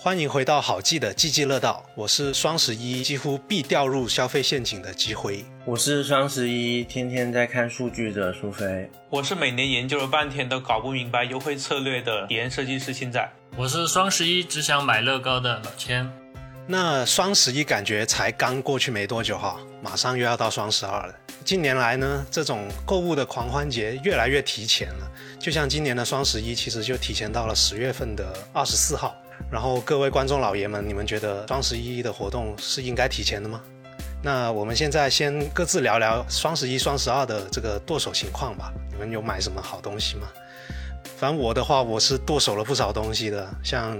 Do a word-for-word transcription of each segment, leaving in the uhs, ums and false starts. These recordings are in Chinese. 欢迎回到好记的记记乐道，我是双十一几乎必掉入消费陷阱的机辉，我是双十一天天在看数据的苏菲，我是每年研究了半天都搞不明白优惠策略的体验设计师现在，我是双十一只想买乐高的老千。那双十一感觉才刚过去没多久哈，马上又要到双十二了。近年来呢，这种购物的狂欢节越来越提前了，就像今年的双十一其实就提前到了十月份的二十四号。然后各位观众老爷们，你们觉得双十一的活动是应该提前的吗？那我们现在先各自聊聊双十一双十二的这个剁手情况吧，你们有买什么好东西吗？反正我的话，我是剁手了不少东西的，像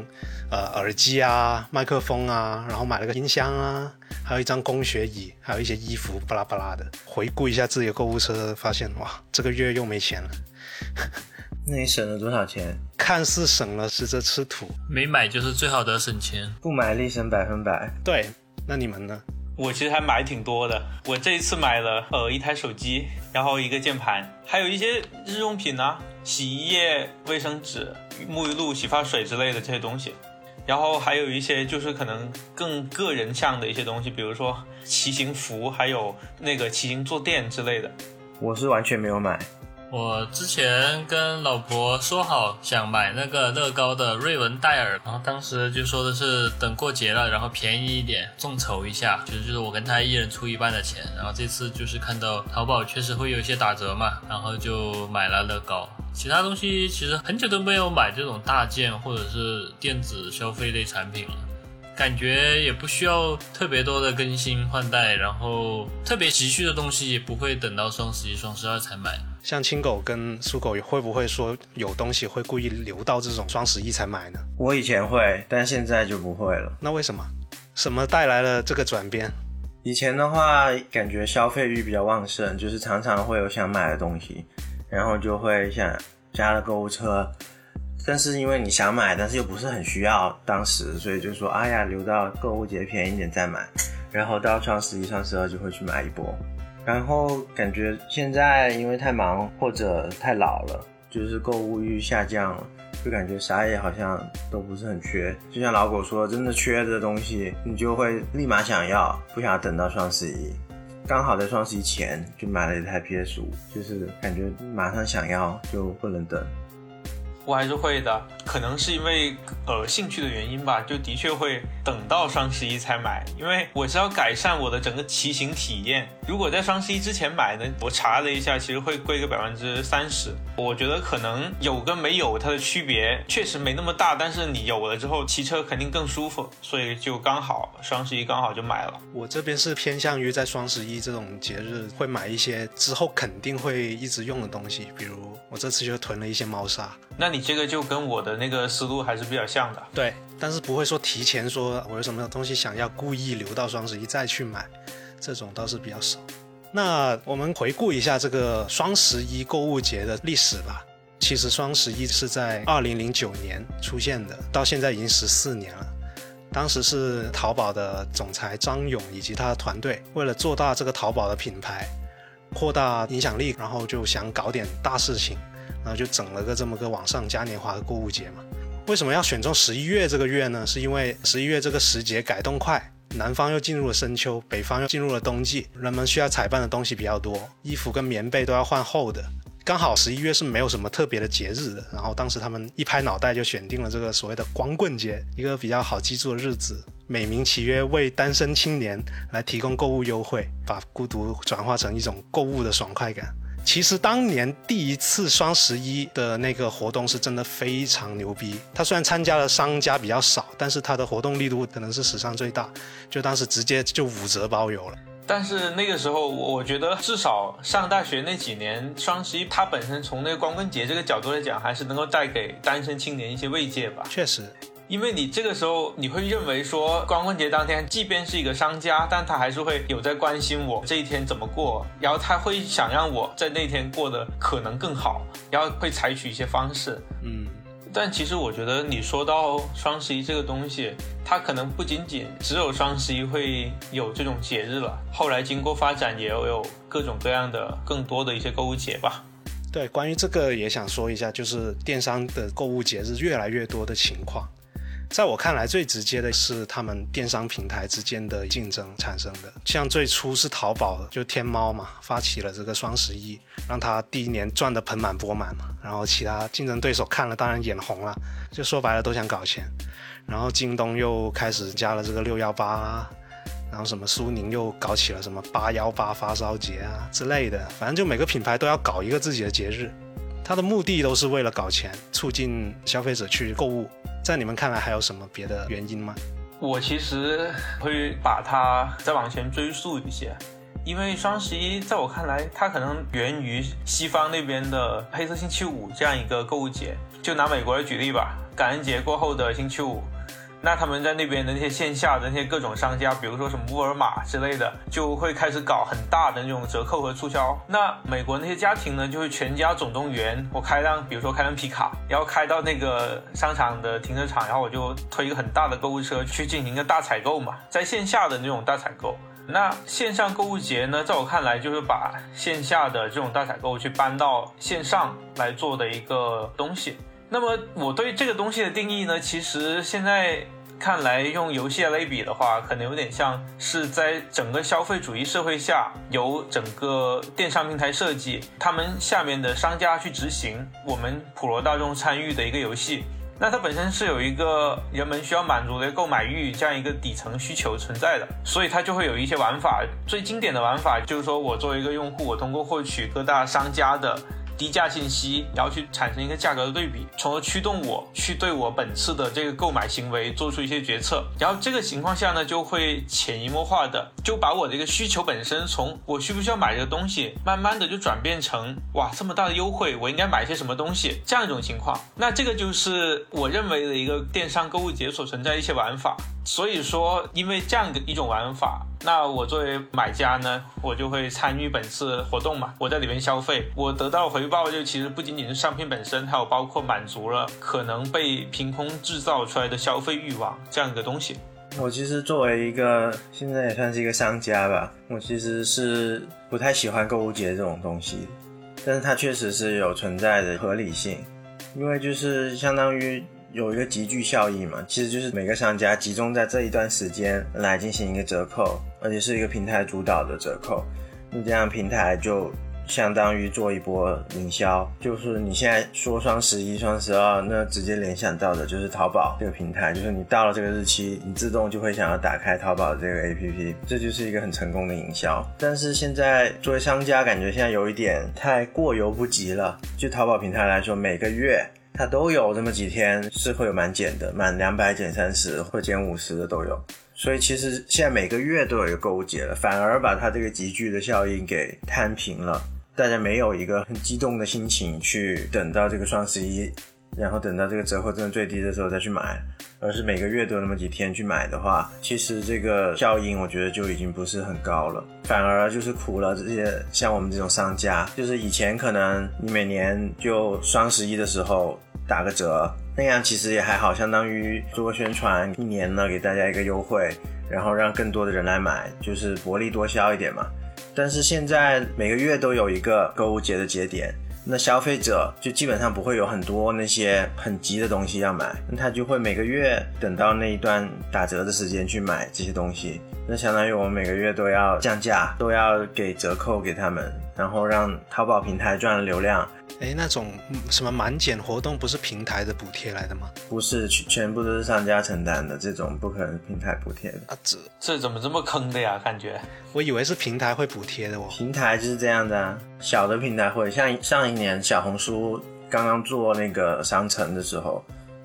呃耳机啊、麦克风啊，然后买了个音箱啊，还有一张工学椅，还有一些衣服巴拉巴拉的。回顾一下自己的购物车，发现哇，这个月又没钱了。那你省了多少钱？看似省了，实则吃土。没买就是最好的省钱，不买立省百分百。对，那你们呢？我其实还买挺多的，我这一次买了呃一台手机，然后一个键盘，还有一些日用品啊，洗衣液、卫生纸、沐浴露、洗发水之类的这些东西。然后还有一些就是可能更个人向的一些东西，比如说骑行服，还有那个骑行坐垫之类的。我是完全没有买。我之前跟老婆说好想买那个乐高的瑞文戴尔，然后当时就说的是等过节了，然后便宜一点，众筹一下，就是就是我跟她一人出一半的钱。然后这次就是看到淘宝确实会有一些打折嘛，然后就买了乐高。其他东西其实很久都没有买这种大件或者是电子消费类产品了。感觉也不需要特别多的更新换代，然后特别急需的东西也不会等到双十一、双十二才买。像青狗跟苏狗会不会说有东西会故意留到这种双十一才买呢？我以前会，但现在就不会了。那为什么？什么带来了这个转变？以前的话，感觉消费欲比较旺盛，就是常常会有想买的东西，然后就会想加了购物车。但是因为你想买，但是又不是很需要，当时所以就说哎呀，留到购物节便宜一点再买，然后到双十一、双十二就会去买一波。然后感觉现在因为太忙或者太老了，就是购物欲下降了，就感觉啥也好像都不是很缺。就像老狗说，真的缺的东西你就会立马想要，不想等到双十一。刚好在双十一前就买了一台 P S 五，就是感觉马上想要就不能等。我还是会的，可能是因为呃兴趣的原因吧，就的确会等到双十一才买，因为我是要改善我的整个骑行体验。如果在双十一之前买呢，我查了一下，其实会贵个百分之三十。我觉得可能有跟没有它的区别确实没那么大，但是你有了之后骑车肯定更舒服，所以就刚好双十一刚好就买了。我这边是偏向于在双十一这种节日会买一些之后肯定会一直用的东西，比如我这次就囤了一些猫砂。那你你这个就跟我的那个思路还是比较像的。对，但是不会说提前说我有什么东西想要故意留到双十一再去买，这种倒是比较少。那我们回顾一下这个双十一购物节的历史吧。其实双十一是在二零零九年出现的，到现在已经十四年了。当时是淘宝的总裁张勇以及他的团队为了做大这个淘宝的品牌，扩大影响力，然后就想搞点大事情，然后就整了个这么个网上嘉年华的购物节嘛。为什么要选中十一月这个月呢？是因为十一月这个时节改动快，南方又进入了深秋，北方又进入了冬季，人们需要采办的东西比较多，衣服跟棉被都要换厚的。刚好十一月是没有什么特别的节日的，然后当时他们一拍脑袋就选定了这个所谓的光棍节，一个比较好记住的日子，美名其曰为单身青年来提供购物优惠，把孤独转化成一种购物的爽快感。其实当年第一次双十一的那个活动是真的非常牛逼，他虽然参加的商家比较少，但是他的活动力度可能是史上最大，就当时直接就五折包邮了。但是那个时候我觉得至少上大学那几年，双十一它本身从那个光棍节这个角度来讲，还是能够带给单身青年一些慰藉吧。确实，因为你这个时候你会认为说光棍节当天即便是一个商家，但他还是会有在关心我这一天怎么过，然后他会想让我在那天过得可能更好，然后会采取一些方式。嗯，但其实我觉得你说到双十一这个东西，它可能不仅仅只有双十一会有这种节日了，后来经过发展也有各种各样的更多的一些购物节吧。对，关于这个也想说一下，就是电商的购物节日越来越多的情况。在我看来最直接的是他们电商平台之间的竞争产生的，像最初是淘宝就天猫嘛，发起了这个双十一，让他第一年赚得盆满钵满，然后其他竞争对手看了当然眼红了，就说白了都想搞钱。然后京东又开始加了这个六一八啊，然后什么苏宁又搞起了什么八一八发烧节啊之类的，反正就每个品牌都要搞一个自己的节日，它的目的都是为了搞钱，促进消费者去购物。在你们看来还有什么别的原因吗？我其实会把它再往前追溯一些，因为双十一在我看来它可能源于西方那边的黑色星期五这样一个购物节。就拿美国来举例吧，感恩节过后的星期五，那他们在那边的那些线下的那些各种商家，比如说什么沃尔玛之类的，就会开始搞很大的那种折扣和促销。那美国那些家庭呢，就会全家总动员，我开辆比如说开辆皮卡，然后开到那个商场的停车场，然后我就推一个很大的购物车去进行一个大采购嘛，在线下的那种大采购。那线上购物节呢，在我看来就是把线下的这种大采购去搬到线上来做的一个东西。那么我对这个东西的定义呢，其实现在看来用游戏类比的话，可能有点像是在整个消费主义社会下，由整个电商平台设计，他们下面的商家去执行，我们普罗大众参与的一个游戏。那它本身是有一个人们需要满足的购买欲这样一个底层需求存在的，所以它就会有一些玩法。最经典的玩法就是说，我作为一个用户，我通过获取各大商家的低价信息，然后去产生一个价格的对比，从而驱动我去对我本次的这个购买行为做出一些决策。然后这个情况下呢，就会潜移默化的就把我的一个需求本身，从我需不需要买这个东西，慢慢的就转变成哇这么大的优惠，我应该买些什么东西，这样一种情况。那这个就是我认为的一个电商购物节所存在一些玩法。所以说因为这样一种玩法，那我作为买家呢，我就会参与本次活动嘛，我在里面消费，我得到回报就其实不仅仅是商品本身，还有包括满足了可能被凭空制造出来的消费欲望这样一个东西。我其实作为一个现在也算是一个商家吧，我其实是不太喜欢购物节这种东西，但是它确实是有存在的合理性，因为就是相当于有一个集聚效益嘛，其实就是每个商家集中在这一段时间来进行一个折扣，而且是一个平台主导的折扣。那这样平台就相当于做一波营销，就是你现在说双十一双十二，那直接联想到的就是淘宝这个平台，就是你到了这个日期，你自动就会想要打开淘宝这个 A P P， 这就是一个很成功的营销。但是现在作为商家，感觉现在有一点太过犹不及了。就淘宝平台来说，每个月它都有这么几天是会有满减的，满两百减三十或减五十的都有，所以其实现在每个月都有一个购物节了，反而把它这个集聚的效应给摊平了。大家没有一个很激动的心情去等到这个双十一，然后等到这个折扣真的最低的时候再去买，而是每个月都有那么几天去买的话，其实这个效应我觉得就已经不是很高了，反而就是苦了这些像我们这种商家。就是以前可能你每年就双十一的时候打个折，那样其实也还好，相当于做个宣传，一年呢给大家一个优惠，然后让更多的人来买，就是薄利多销一点嘛。但是现在每个月都有一个购物节的节点，那消费者就基本上不会有很多那些很急的东西要买，那他就会每个月等到那一段打折的时间去买这些东西，那相当于我们每个月都要降价，都要给折扣给他们，然后让淘宝平台赚了流量。诶，那种什么满减活动不是平台的补贴来的吗？不是，全部都是商家承担的，这种不可能平台补贴的啊！这这怎么这么坑的呀？感觉我以为是平台会补贴的。我平台就是这样的啊，小的平台会，像上一年小红书刚刚做那个商城的时候，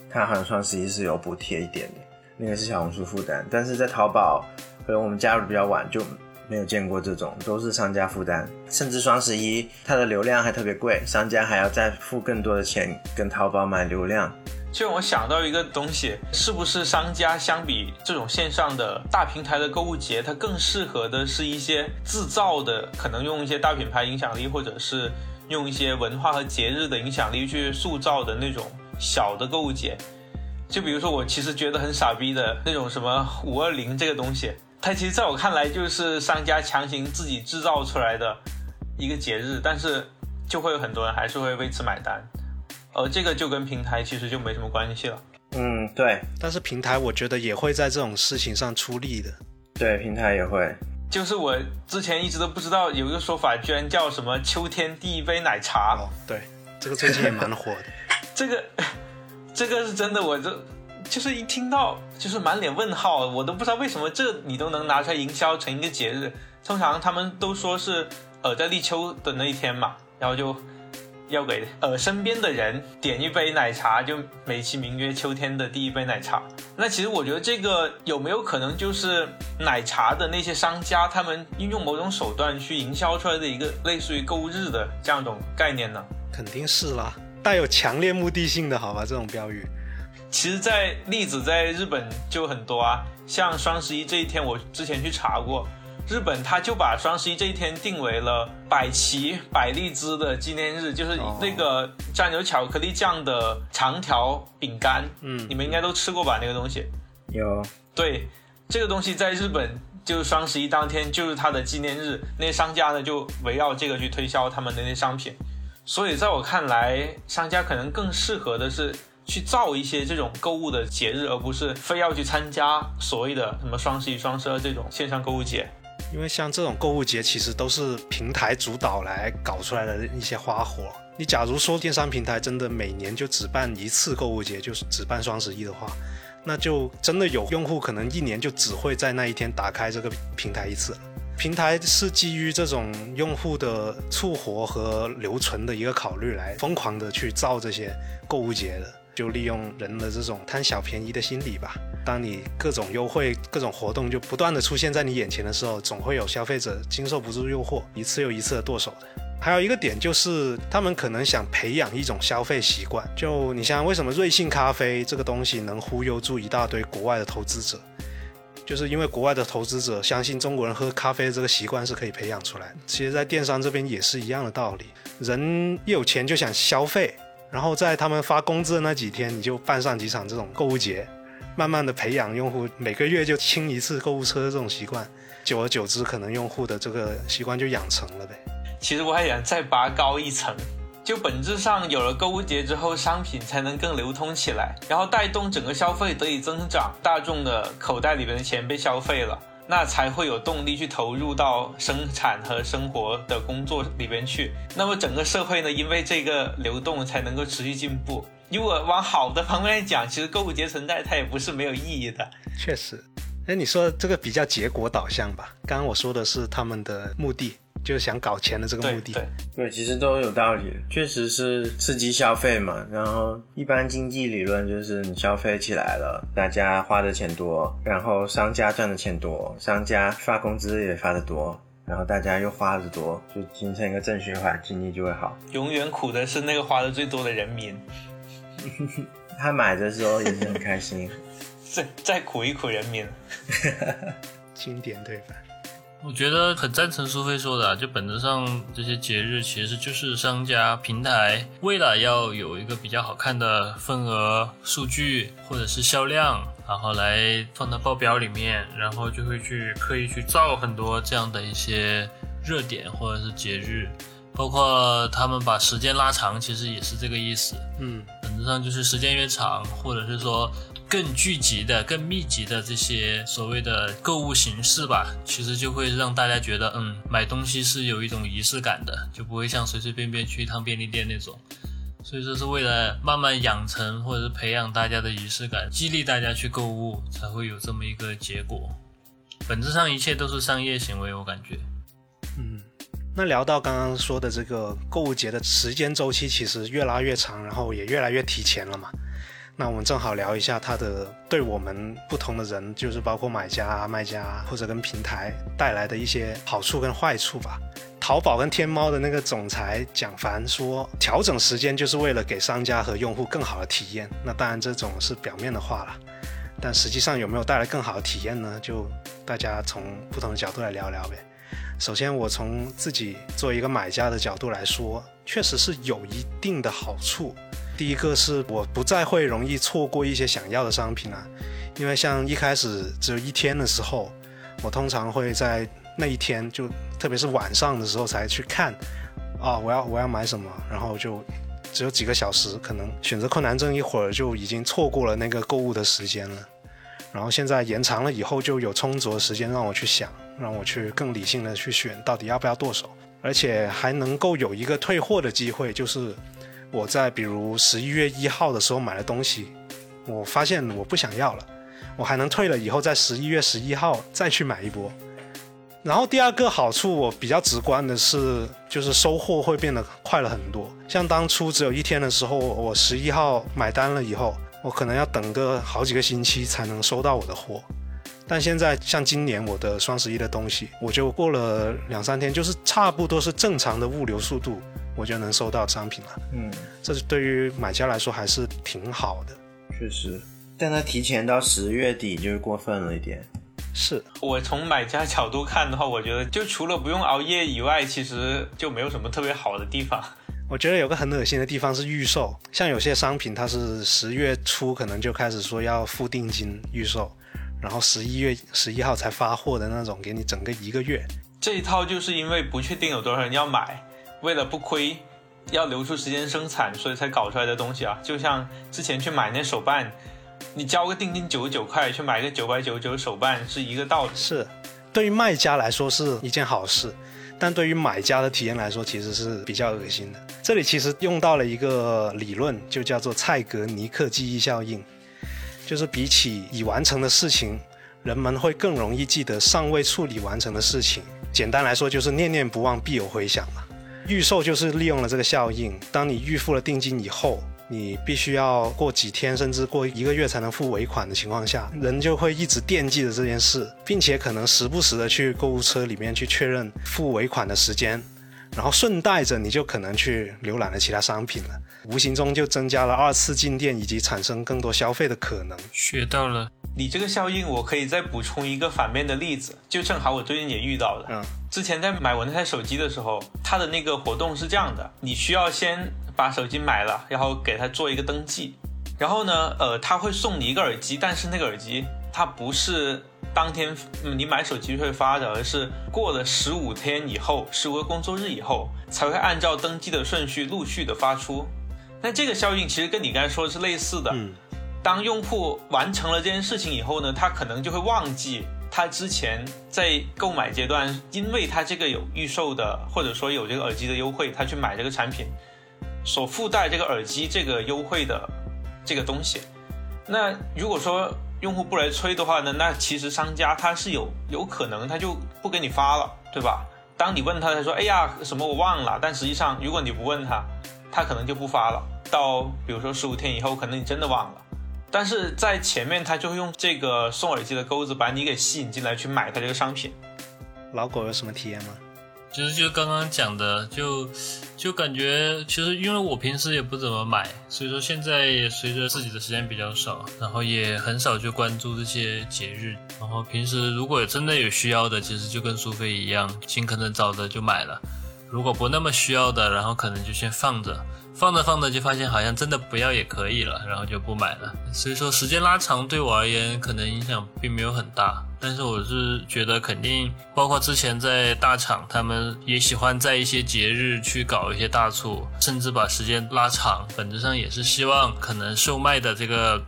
它好像双十一是有补贴一点的，那个是小红书负担，但是在淘宝可能我们加入比较晚，就没有见过这种，都是商家负担。甚至双十一它的流量还特别贵，商家还要再付更多的钱跟淘宝买流量。就我想到一个东西，是不是商家相比这种线上的大平台的购物节，它更适合的是一些制造的，可能用一些大品牌影响力，或者是用一些文化和节日的影响力去塑造的那种小的购物节。就比如说我其实觉得很傻逼的那种什么五二零这个东西，它其实在我看来就是商家强行自己制造出来的一个节日，但是就会有很多人还是会为此买单，而这个就跟平台其实就没什么关系了。嗯，对。但是平台我觉得也会在这种事情上出力的。对，平台也会。就是我之前一直都不知道有一个说法居然叫什么秋天第一杯奶茶、哦、对，这个最近也蛮火的。这个这个是真的，我就就是一听到就是满脸问号，我都不知道为什么这你都能拿出来营销成一个节日。通常他们都说是呃在立秋的那一天嘛，然后就要给呃身边的人点一杯奶茶，就美其名曰秋天的第一杯奶茶。那其实我觉得这个有没有可能就是奶茶的那些商家他们运用某种手段去营销出来的一个类似于购物日的这样一种概念呢？肯定是啦，带有强烈目的性的，好吧，这种标语。其实在例子在日本就很多啊，像双十一这一天我之前去查过，日本他就把双十一这一天定为了百奇百利滋的纪念日，就是那个蘸有巧克力酱的长条饼干，嗯，你们应该都吃过吧那个东西？有。对，这个东西在日本就是双十一当天就是它的纪念日，那些商家呢就围绕这个去推销他们的那些商品，所以在我看来，商家可能更适合的是去造一些这种购物的节日，而不是非要去参加所谓的什么双十一双十二这种线上购物节。因为像这种购物节其实都是平台主导来搞出来的一些花火，你假如说电商平台真的每年就只办一次购物节，就是只办双十一的话，那就真的有用户可能一年就只会在那一天打开这个平台一次。平台是基于这种用户的促活和留存的一个考虑来疯狂的去造这些购物节的，就利用人的这种贪小便宜的心理吧。当你各种优惠各种活动就不断的出现在你眼前的时候，总会有消费者经受不住诱惑，一次又一次的剁手的。还有一个点就是他们可能想培养一种消费习惯，就你想想为什么瑞幸咖啡这个东西能忽悠住一大堆国外的投资者，就是因为国外的投资者相信中国人喝咖啡这个习惯是可以培养出来的。其实在电商这边也是一样的道理，人一有钱就想消费，然后在他们发工资的那几天你就办上几场这种购物节，慢慢的培养用户每个月就清一次购物车这种习惯，久而久之可能用户的这个习惯就养成了呗。其实我还想再拔高一层，就本质上有了购物节之后，商品才能更流通起来，然后带动整个消费得以增长，大众的口袋里边的钱被消费了，那才会有动力去投入到生产和生活的工作里边去。那么整个社会呢，因为这个流动才能够持续进步。如果往好的方面讲，其实购物节存在它也不是没有意义的。确实，那你说这个比较结果导向吧？刚刚我说的是他们的目的，就是想搞钱的这个目的。对，对，对，其实都有道理，确实是刺激消费嘛。然后一般经济理论就是你消费起来了，大家花的钱多，然后商家赚的钱多，商家发工资也发的多，然后大家又花的多，就形成一个正循环，经济就会好。永远苦的是那个花的最多的人民。他买的时候也是很开心。再, 再苦一苦人民。经典对白。我觉得很赞成苏菲说的、啊、就本质上这些节日其实就是商家平台为了要有一个比较好看的份额数据或者是销量，然后来放到报表里面，然后就会去刻意去造很多这样的一些热点或者是节日，包括他们把时间拉长其实也是这个意思。嗯，本质上就是时间越长，或者是说更聚集的更密集的这些所谓的购物形式吧，其实就会让大家觉得嗯，买东西是有一种仪式感的，就不会像随随便便去一趟便利店那种。所以这是为了慢慢养成或者是培养大家的仪式感，激励大家去购物，才会有这么一个结果。本质上一切都是商业行为，我感觉。嗯，那聊到刚刚说的这个购物节的时间周期其实越拉越长，然后也越来越提前了嘛，那我们正好聊一下它的对我们不同的人，就是包括买家卖家或者跟平台带来的一些好处跟坏处吧。淘宝跟天猫的那个总裁蒋凡说，调整时间就是为了给商家和用户更好的体验，那当然这种是表面的话了，但实际上有没有带来更好的体验呢，就大家从不同的角度来聊聊呗。首先我从自己作为一个买家的角度来说，确实是有一定的好处。第一个是我不再会容易错过一些想要的商品啊，因为像一开始只有一天的时候，我通常会在那一天就特别是晚上的时候才去看啊，我要我要买什么，然后就只有几个小时，可能选择困难症一会儿就已经错过了那个购物的时间了。然后现在延长了以后，就有充足的时间让我去想，让我去更理性的去选到底要不要剁手，而且还能够有一个退货的机会，就是我在比如十一月一号的时候买的东西，我发现我不想要了，我还能退了以后在十一月十一号再去买一波。然后第二个好处我比较直观的是，就是收货会变得快了很多。像当初只有一天的时候，我十一号买单了以后，我可能要等个好几个星期才能收到我的货，但现在像今年我的双十一的东西，我就过了两三天，就是差不多是正常的物流速度，我就能收到商品了。嗯，这对于买家来说还是挺好的。确实，但它提前到十月底就是过分了一点。是，我从买家角度看的话，我觉得就除了不用熬夜以外，其实就没有什么特别好的地方。我觉得有个很恶心的地方是预售，像有些商品它是十月初可能就开始说要付定金预售，然后十一月十一号才发货的那种，给你整个一个月。这一套就是因为不确定有多少人要买，为了不亏，要留出时间生产，所以才搞出来的东西啊。就像之前去买那手办，你交个定金九十九块去买个九百九十九手办是一个道理。是，对于卖家来说是一件好事。但对于买家的体验来说其实是比较恶心的。这里其实用到了一个理论，就叫做蔡格尼克记忆效应，就是比起已完成的事情，人们会更容易记得尚未处理完成的事情。简单来说就是念念不忘必有回响嘛。预售就是利用了这个效应，当你预付了定金以后，你必须要过几天甚至过一个月才能付尾款的情况下，人就会一直惦记着这件事，并且可能时不时的去购物车里面去确认付尾款的时间，然后顺带着你就可能去浏览了其他商品了，无形中就增加了二次进店以及产生更多消费的可能。学到了。你这个效应我可以再补充一个反面的例子，就正好我最近也遇到了。嗯，之前在买我那台手机的时候，它的那个活动是这样的，你需要先把手机买了，然后给它做一个登记，然后呢呃，它会送你一个耳机，但是那个耳机它不是当天你买手机会发的，而是过了十五天以后，十五个工作日以后才会按照登记的顺序陆续的发出。那这个效应其实跟你刚才说的是类似的。嗯，当用户完成了这件事情以后呢，他可能就会忘记他之前在购买阶段，因为他这个有预售的或者说有这个耳机的优惠，他去买这个产品所附带这个耳机这个优惠的这个东西。那如果说用户不来催的话呢，那其实商家他是有有可能他就不给你发了，对吧？当你问他，他说哎呀什么我忘了，但实际上如果你不问他，他可能就不发了。到比如说十五天以后，可能你真的忘了，但是在前面他就会用这个送耳机的钩子把你给吸引进来去买他这个商品。老狗有什么体验吗？就是就刚刚讲的，就就感觉其实因为我平时也不怎么买，所以说现在也随着自己的时间比较少，然后也很少去关注这些节日，然后平时如果真的有需要的，其实就跟苏菲一样，尽可能早的就买了，如果不那么需要的，然后可能就先放着，放着放着就发现好像真的不要也可以了，然后就不买了。所以说时间拉长对我而言可能影响并没有很大，但是我是觉得肯定包括之前在大厂他们也喜欢在一些节日去搞一些大促，甚至把时间拉长，本质上也是希望可能售卖的这个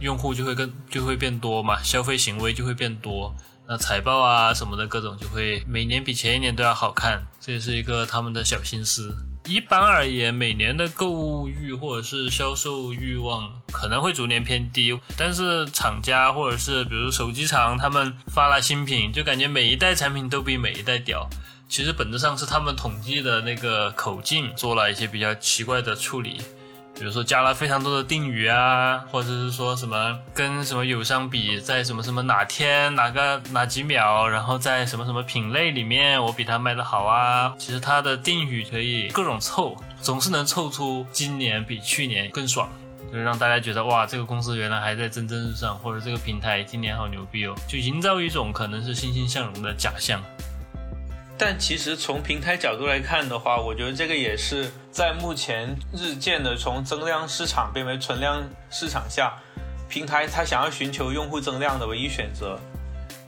用户就会更就会变多嘛，消费行为就会变多，那财报啊什么的各种就会每年比前一年都要好看，这也是一个他们的小心思。一般而言，每年的购物欲或者是销售欲望可能会逐年偏低，但是厂家或者是比如手机厂他们发了新品，就感觉每一代产品都比每一代屌。其实本质上是他们统计的那个口径做了一些比较奇怪的处理，比如说加了非常多的定语啊，或者是说什么跟什么友商比，在什么什么哪天哪个哪几秒，然后在什么什么品类里面我比他卖得好啊。其实他的定语可以各种凑，总是能凑出今年比去年更爽，就是让大家觉得哇这个公司原来还在蒸蒸日上，或者这个平台今年好牛逼哦，就营造一种可能是欣欣向荣的假象。但其实从平台角度来看的话，我觉得这个也是在目前日渐的从增量市场变为存量市场下，平台它想要寻求用户增量的唯一选择。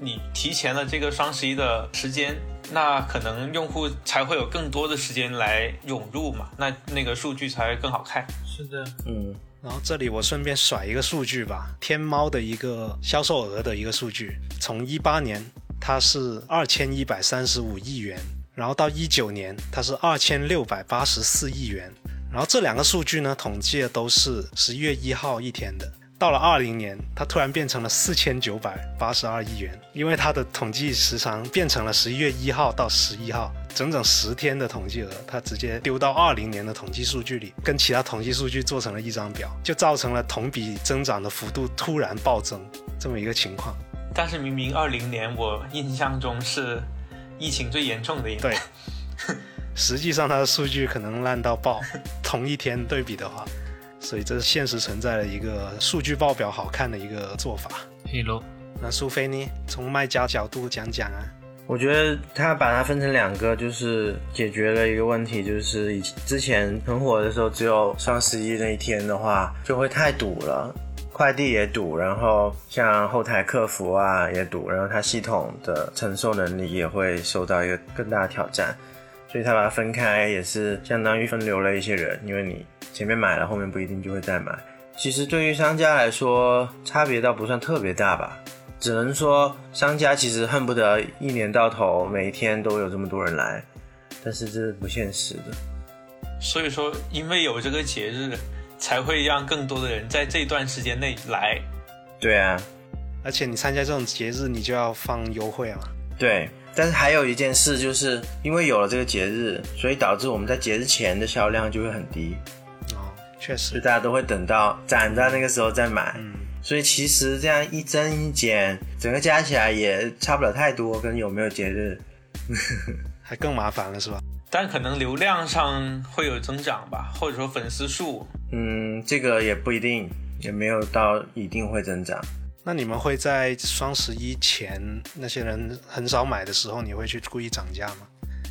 你提前了这个双十一的时间，那可能用户才会有更多的时间来涌入嘛，那那个数据才会更好看。是的，嗯。然后这里我顺便甩一个数据吧，天猫的一个销售额的一个数据，从一八年它是二千一百三十五亿元，然后到一九年它是二千六百八十四亿元，然后这两个数据呢统计的都是十一月一号一天的，到了二零年它突然变成了四千九百八十二亿元，因为它的统计时长变成了十一月一号到十一号，整整十天的统计额它直接丢到二零年的统计数据里，跟其他统计数据做成了一张表，就造成了同比增长的幅度突然暴增这么一个情况。但是明明二零年我印象中是疫情最严重的一年，对，实际上它的数据可能烂到爆同一天对比的话，所以这是现实存在的一个数据报表好看的一个做法。嘿喽，那苏菲呢？从卖家角度讲讲啊。我觉得他把它分成两个，就是解决了一个问题，就是之前很火的时候，只有双十一那一天的话，就会太堵了，快递也堵，然后像后台客服啊也堵，然后它系统的承受能力也会受到一个更大的挑战。所以他把它分开也是相当于分流了一些人，因为你前面买了后面不一定就会再买。其实对于商家来说差别倒不算特别大吧，只能说商家其实恨不得一年到头每一天都有这么多人来，但是这是不现实的。所以说因为有这个节日才会让更多的人在这段时间内来。对啊，而且你参加这种节日你就要放优惠嘛。对，但是还有一件事，就是因为有了这个节日，所以导致我们在节日前的销量就会很低。哦，确实，就大家都会等到攒到那个时候再买。嗯，所以其实这样一增一减，整个加起来也差不了太多，跟有没有节日还更麻烦了，是吧？但可能流量上会有增长吧，或者说粉丝数。嗯，这个也不一定，也没有到一定会增长。那你们会在双十一前那些人很少买的时候，你会去故意涨价吗？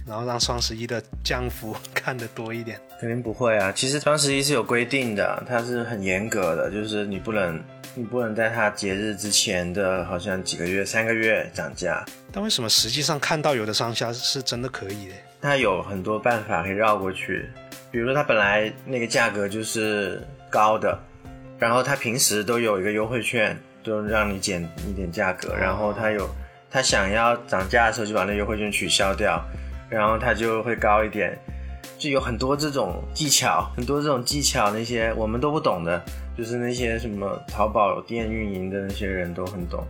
然后让双十一的降幅看得多一点？肯定不会啊，其实双十一是有规定的，它是很严格的，就是你不能你不能在它节日之前的好像几个月三个月涨价。但为什么实际上看到有的商家是真的可以的？它有很多办法可以绕过去，比如说它本来那个价格就是高的，然后它平时都有一个优惠券就让你减一点价格，然后他有他想要涨价的时候就把那优惠券取消掉，然后他就会高一点，就有很多这种技巧，很多这种技巧那些我们都不懂的，就是那些什么淘宝店运营的那些人都很懂。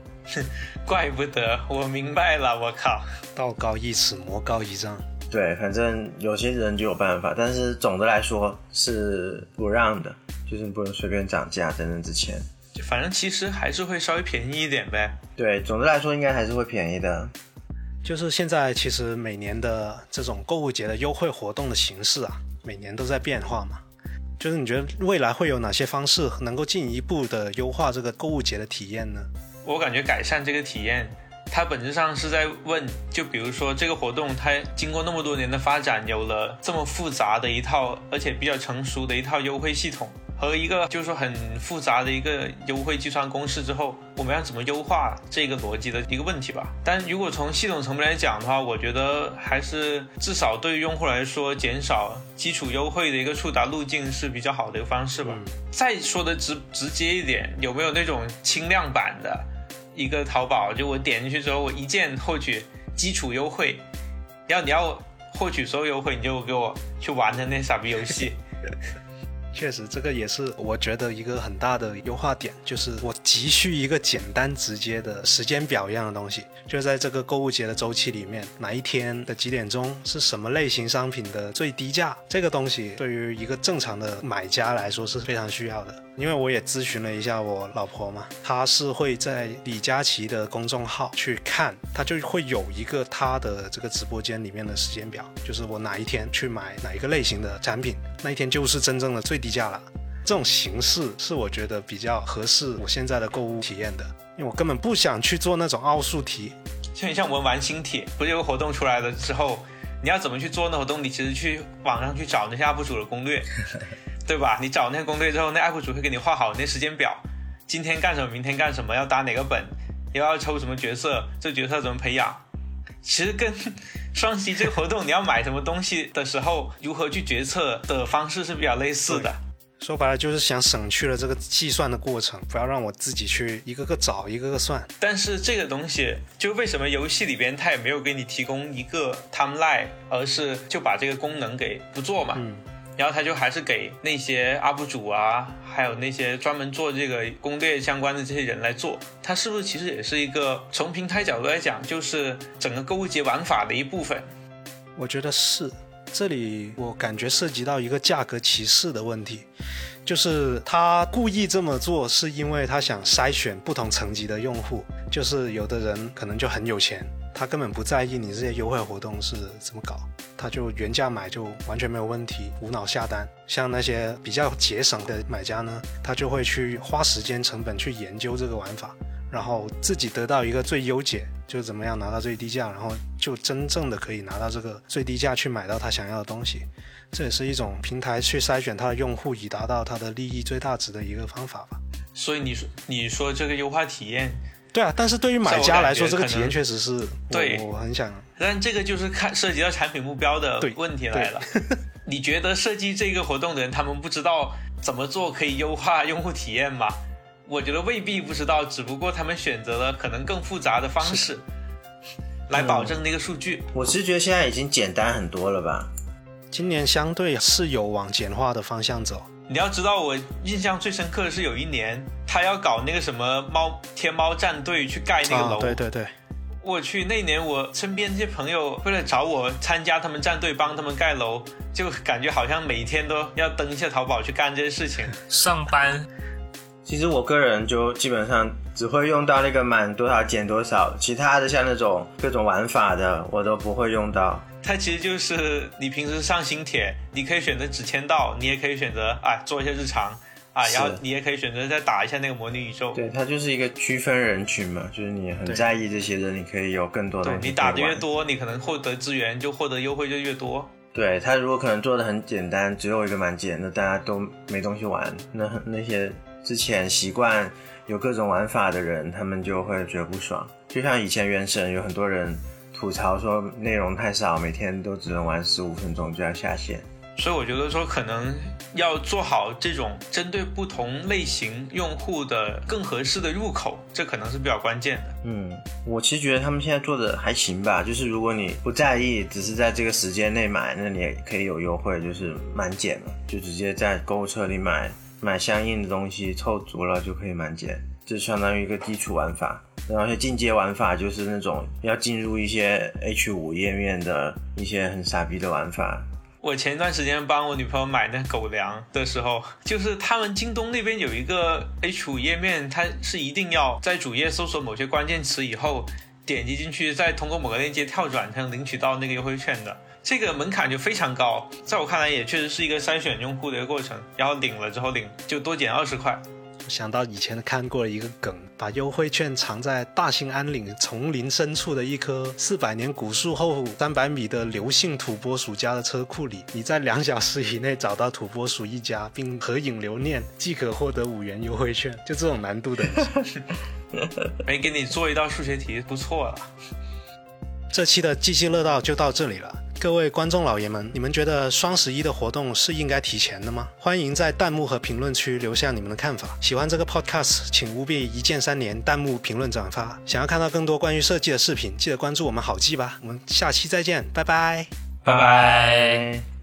怪不得，我明白了，我靠，道高一尺，魔高一丈。对，反正有些人就有办法，但是总的来说是不让的，就是不能随便涨价等等之前。反正其实还是会稍微便宜一点呗。对，总的来说应该还是会便宜的。就是现在其实每年的这种购物节的优惠活动的形式啊，每年都在变化嘛。就是你觉得未来会有哪些方式能够进一步的优化这个购物节的体验呢？我感觉改善这个体验，它本质上是在问，就比如说这个活动它经过那么多年的发展，有了这么复杂的一套，而且比较成熟的一套优惠系统。和一个就是说很复杂的一个优惠计算公式之后，我们要怎么优化这个逻辑的一个问题吧。但如果从系统层面来讲的话，我觉得还是至少对于用户来说，减少基础优惠的一个触达路径是比较好的一个方式吧。嗯、再说的直直接一点，有没有那种轻量版的一个淘宝，就我点进去之后，我一键获取基础优惠，要你要获取所有优惠，你就给我去玩的那傻逼游戏。确实，这个也是我觉得一个很大的优化点，就是我急需一个简单直接的时间表一样的东西，就在这个购物节的周期里面，哪一天的几点钟是什么类型商品的最低价，这个东西对于一个正常的买家来说是非常需要的。因为我也咨询了一下我老婆嘛，她是会在李佳琦的公众号去看，她就会有一个她的这个直播间里面的时间表，就是我哪一天去买哪一个类型的产品，那一天就是真正的最低价了。这种形式是我觉得比较合适我现在的购物体验的，因为我根本不想去做那种奥数题。就很像我们玩新帖，不是有个活动出来了之后，你要怎么去做那活动，你其实去网上去找那些 U P 主的攻略。对吧，你找那个攻略之后，那 U P 主会给你画好那时间表，今天干什么明天干什么，要打哪个本，又要抽什么角色，这角色怎么培养，其实跟双十一这个活动你要买什么东西的时候如何去决策的方式是比较类似的。说白了就是想省去了这个计算的过程，不要让我自己去一个个找一个个算。但是这个东西就为什么游戏里边它也没有给你提供一个 timeline， 而是就把这个功能给不做嘛、嗯、然后它就还是给那些 U P 主啊，还有那些专门做这个攻略相关的这些人来做。它是不是其实也是一个从平台角度来讲就是整个购物节玩法的一部分？我觉得是。这里我感觉涉及到一个价格歧视的问题，就是他故意这么做是因为他想筛选不同层级的用户，就是有的人可能就很有钱，他根本不在意你这些优惠活动是怎么搞，他就原价买就完全没有问题，无脑下单。像那些比较节省的买家呢，他就会去花时间成本去研究这个玩法，然后自己得到一个最优解，就怎么样拿到最低价，然后就真正的可以拿到这个最低价去买到他想要的东西。这也是一种平台去筛选他的用户以达到他的利益最大值的一个方法吧。所以你说你说这个优化体验，对啊，但是对于买家来说这个体验确实是对 我, 我很想，但这个就是看涉及到产品目标的问题来了。你觉得设计这个活动的人他们不知道怎么做可以优化用户体验吗？我觉得未必不知道，只不过他们选择了可能更复杂的方式来保证那个数据、嗯、我是觉得现在已经简单很多了吧，今年相对是有往简化的方向走。你要知道我印象最深刻的是有一年他要搞那个什么猫天猫战队去盖那个楼、哦、对对对，我去那年我身边这些朋友为了找我参加他们战队帮他们盖楼，就感觉好像每天都要登一下淘宝去干这些事情上班。其实我个人就基本上只会用到那个满多少减多少，其他的像那种各种玩法的我都不会用到。它其实就是你平时上新帖你可以选择只签到，你也可以选择啊做一些日常啊，然后你也可以选择再打一下那个模拟宇宙。对，它就是一个区分人群嘛，就是你很在意这些人你可以有更多的东西。对，你打的越多你可能获得资源就获得优惠就越多。对，它如果可能做的很简单，只有一个满减那大家都没东西玩，那那些之前习惯有各种玩法的人他们就会觉得不爽。就像以前原神有很多人吐槽说内容太少，每天都只能玩十五分钟就要下线。所以我觉得说可能要做好这种针对不同类型用户的更合适的入口，这可能是比较关键的。嗯，我其实觉得他们现在做的还行吧，就是如果你不在意只是在这个时间内买，那你也可以有优惠，就是满减嘛，就直接在购物车里买买相应的东西，凑足了就可以满减，这相当于一个基础玩法。然后一些进阶玩法就是那种要进入一些 H 五 页面的一些很傻逼的玩法。我前段时间帮我女朋友买那狗粮的时候，就是他们京东那边有一个 H 五 页面，它是一定要在主页搜索某些关键词以后点击进去，再通过某个链接跳转才能领取到那个优惠券的，这个门槛就非常高。在我看来也确实是一个筛选用户的一个过程，然后领了之后领就多减二十块。我想到以前看过一个梗，把优惠券藏在大兴安岭丛林深处的一棵四百年古树后三百米的刘姓土拨鼠家的车库里，你在两小时以内找到土拨鼠一家并合影留念，即可获得五元优惠券。就这种难度的没给你做一道数学题不错了。这期的即兴乐道就到这里了，各位观众老爷们，你们觉得双十一的活动是应该提前的吗？欢迎在弹幕和评论区留下你们的看法。喜欢这个 podcast 请务必一键三连，弹幕、评论、转发。想要看到更多关于设计的视频记得关注我们好记吧，我们下期再见，拜拜拜拜。